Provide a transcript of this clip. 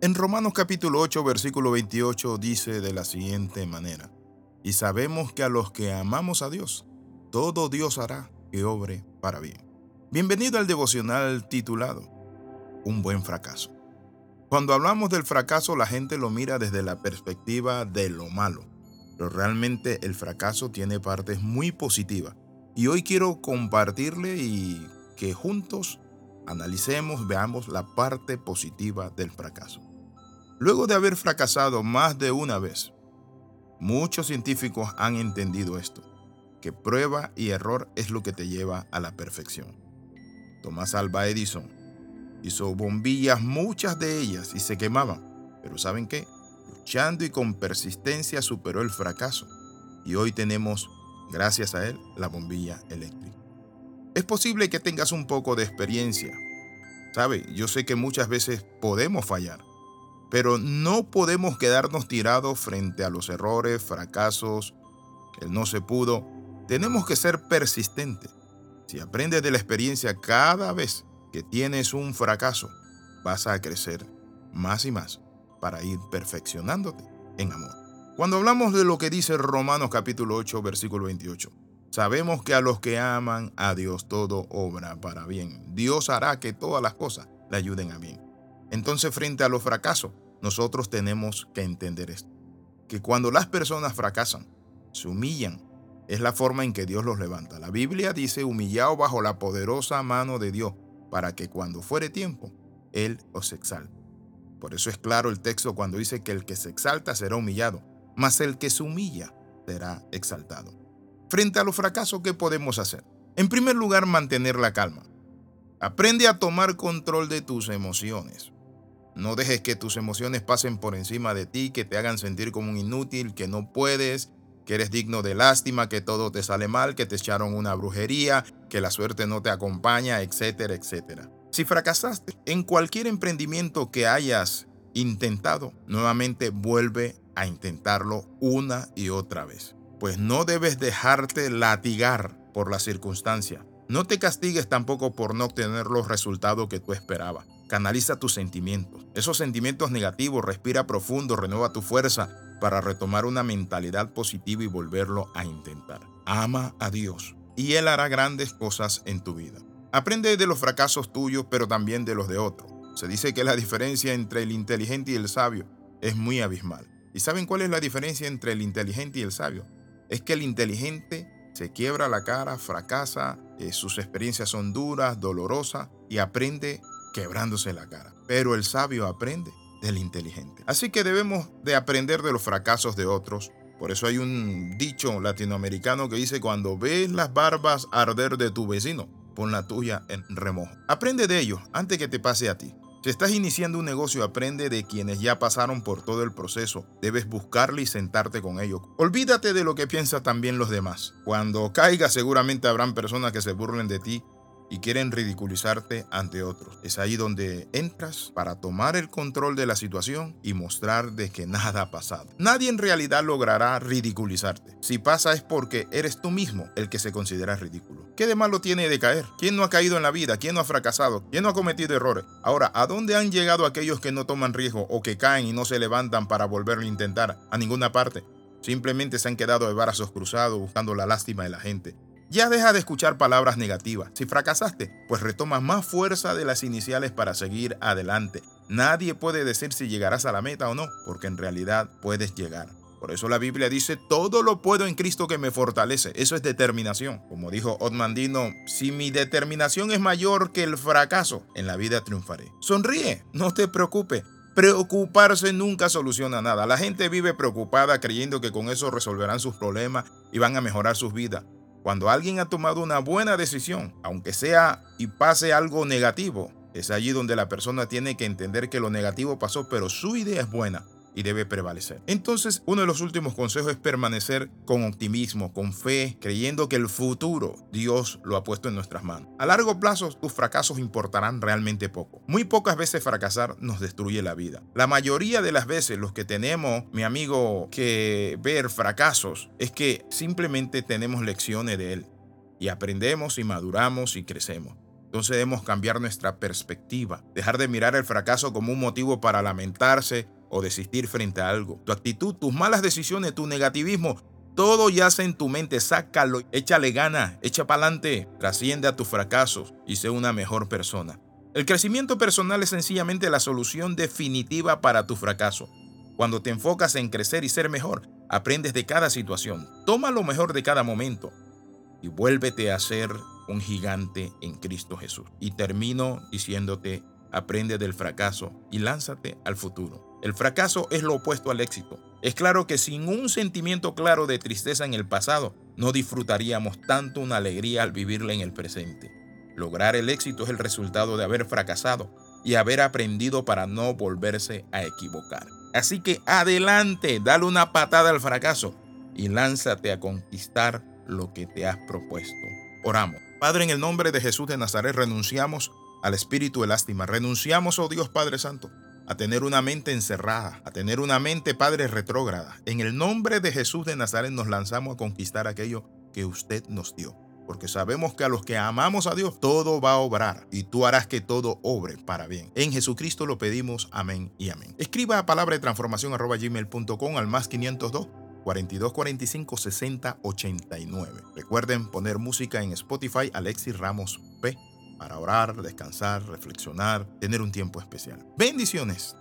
En Romanos capítulo 8, versículo 28 dice de la siguiente manera: y sabemos que a los que amamos a Dios, todo Dios hará que obre para bien. Bienvenido al devocional titulado Un buen fracaso. Cuando hablamos del fracaso, la gente lo mira desde la perspectiva de lo malo, pero realmente el fracaso tiene partes muy positivas. Y hoy quiero compartirle y que juntos analicemos, veamos la parte positiva del fracaso. Luego de haber fracasado más de una vez, muchos científicos han entendido esto, que prueba y error es lo que te lleva a la perfección. Tomás Alva Edison hizo bombillas, muchas de ellas, y se quemaban. Pero ¿saben qué? Luchando y con persistencia superó el fracaso. Y hoy tenemos, gracias a él, la bombilla eléctrica. Es posible que tengas un poco de experiencia. ¿Sabe? Yo sé que muchas veces podemos fallar, pero no podemos quedarnos tirados frente a los errores, fracasos, el no se pudo. Tenemos que ser persistentes. Si aprendes de la experiencia, cada vez que tienes un fracaso, vas a crecer más y más para ir perfeccionándote en amor. Cuando hablamos de lo que dice Romanos capítulo 8, versículo 28, sabemos que a los que aman a Dios todo obra para bien. Dios hará que todas las cosas le ayuden a bien. Entonces, frente a los fracasos, nosotros tenemos que entender esto, que cuando las personas fracasan, se humillan, es la forma en que Dios los levanta. La Biblia dice: humillaos bajo la poderosa mano de Dios, para que cuando fuere tiempo, Él os exalte. Por eso es claro el texto cuando dice que el que se exalta será humillado, mas el que se humilla será exaltado. Frente a los fracasos, ¿qué podemos hacer? En primer lugar, mantener la calma. Aprende a tomar control de tus emociones. No dejes que tus emociones pasen por encima de ti, que te hagan sentir como un inútil, que no puedes, que eres digno de lástima, que todo te sale mal, que te echaron una brujería, que la suerte no te acompaña, etcétera, etcétera. Si fracasaste en cualquier emprendimiento que hayas intentado, nuevamente vuelve a intentarlo una y otra vez. Pues no debes dejarte latigar por las circunstancias. No te castigues tampoco por no obtener los resultados que tú esperabas. Canaliza tus sentimientos. Esos sentimientos negativos, respira profundo, renueva tu fuerza para retomar una mentalidad positiva y volverlo a intentar. Ama a Dios y Él hará grandes cosas en tu vida. Aprende de los fracasos tuyos, pero también de los de otros. Se dice que la diferencia entre el inteligente y el sabio es muy abismal. ¿Y saben cuál es la diferencia entre el inteligente y el sabio? Es que el inteligente se quiebra la cara, fracasa, sus experiencias son duras, dolorosas, y aprende quebrándose la cara. Pero el sabio aprende del inteligente. Así que debemos de aprender de los fracasos de otros. Por eso hay un dicho latinoamericano que dice: cuando ves las barbas arder de tu vecino, pon la tuya en remojo. Aprende de ellos antes que te pase a ti. Si estás iniciando un negocio, aprende de quienes ya pasaron por todo el proceso. Debes buscarle y sentarte con ellos. Olvídate de lo que piensan también los demás. Cuando caigas, seguramente habrán personas que se burlen de ti y quieren ridiculizarte ante otros. Es ahí donde entras para tomar el control de la situación y mostrar de que nada ha pasado. Nadie en realidad logrará ridiculizarte. Si pasa es porque eres tú mismo el que se considera ridículo. ¿Qué de malo tiene de caer? ¿Quién no ha caído en la vida? ¿Quién no ha fracasado? ¿Quién no ha cometido errores? Ahora, ¿a dónde han llegado aquellos que no toman riesgo o que caen y no se levantan para volverlo a intentar? A ninguna parte. Simplemente se han quedado de brazos cruzados buscando la lástima de la gente. Ya deja de escuchar palabras negativas. Si fracasaste, pues retoma más fuerza de las iniciales para seguir adelante. Nadie puede decir si llegarás a la meta o no, porque en realidad puedes llegar. Por eso la Biblia dice: todo lo puedo en Cristo que me fortalece. Eso es determinación. Como dijo Otmandino: si mi determinación es mayor que el fracaso, en la vida triunfaré. Sonríe, no te preocupes. Preocuparse nunca soluciona nada. La gente vive preocupada creyendo que con eso resolverán sus problemas y van a mejorar sus vidas. Cuando alguien ha tomado una buena decisión, aunque sea y pase algo negativo, es allí donde la persona tiene que entender que lo negativo pasó, pero su idea es buena y debe prevalecer. Entonces, uno de los últimos consejos es permanecer con optimismo, con fe, creyendo que el futuro Dios lo ha puesto en nuestras manos. A largo plazo, tus fracasos importarán realmente poco. Muy pocas veces fracasar nos destruye la vida. La mayoría de las veces los que tenemos, mi amigo, que ver fracasos es que simplemente tenemos lecciones de él y aprendemos y maduramos y crecemos. Entonces debemos cambiar nuestra perspectiva, dejar de mirar el fracaso como un motivo para lamentarse o desistir frente a algo. Tu actitud, tus malas decisiones, tu negativismo, todo yace en tu mente. Sácalo, échale gana, echa para adelante, trasciende a tus fracasos y sé una mejor persona. El crecimiento personal es sencillamente la solución definitiva para tu fracaso. Cuando te enfocas en crecer y ser mejor, aprendes de cada situación. Toma lo mejor de cada momento y vuélvete a ser un gigante en Cristo Jesús. Y termino diciéndote, aprende del fracaso y lánzate al futuro. El fracaso es lo opuesto al éxito. Es claro que sin un sentimiento claro de tristeza en el pasado, no disfrutaríamos tanto una alegría al vivirla en el presente. Lograr el éxito es el resultado de haber fracasado y haber aprendido para no volverse a equivocar. Así que adelante, dale una patada al fracaso y lánzate a conquistar lo que te has propuesto. Oramos. Padre, en el nombre de Jesús de Nazaret, renunciamos al espíritu de lástima. Renunciamos, oh Dios Padre Santo, a tener una mente encerrada, a tener una mente, Padre, retrógrada. En el nombre de Jesús de Nazaret nos lanzamos a conquistar aquello que usted nos dio, porque sabemos que a los que amamos a Dios, todo va a obrar y tú harás que todo obre para bien. En Jesucristo lo pedimos, amén y amén. Escriba a palabradetransformacion@gmail.com al +502 4245 6089. Recuerden poner música en Spotify Alexis Ramos P para orar, descansar, reflexionar, tener un tiempo especial. Bendiciones.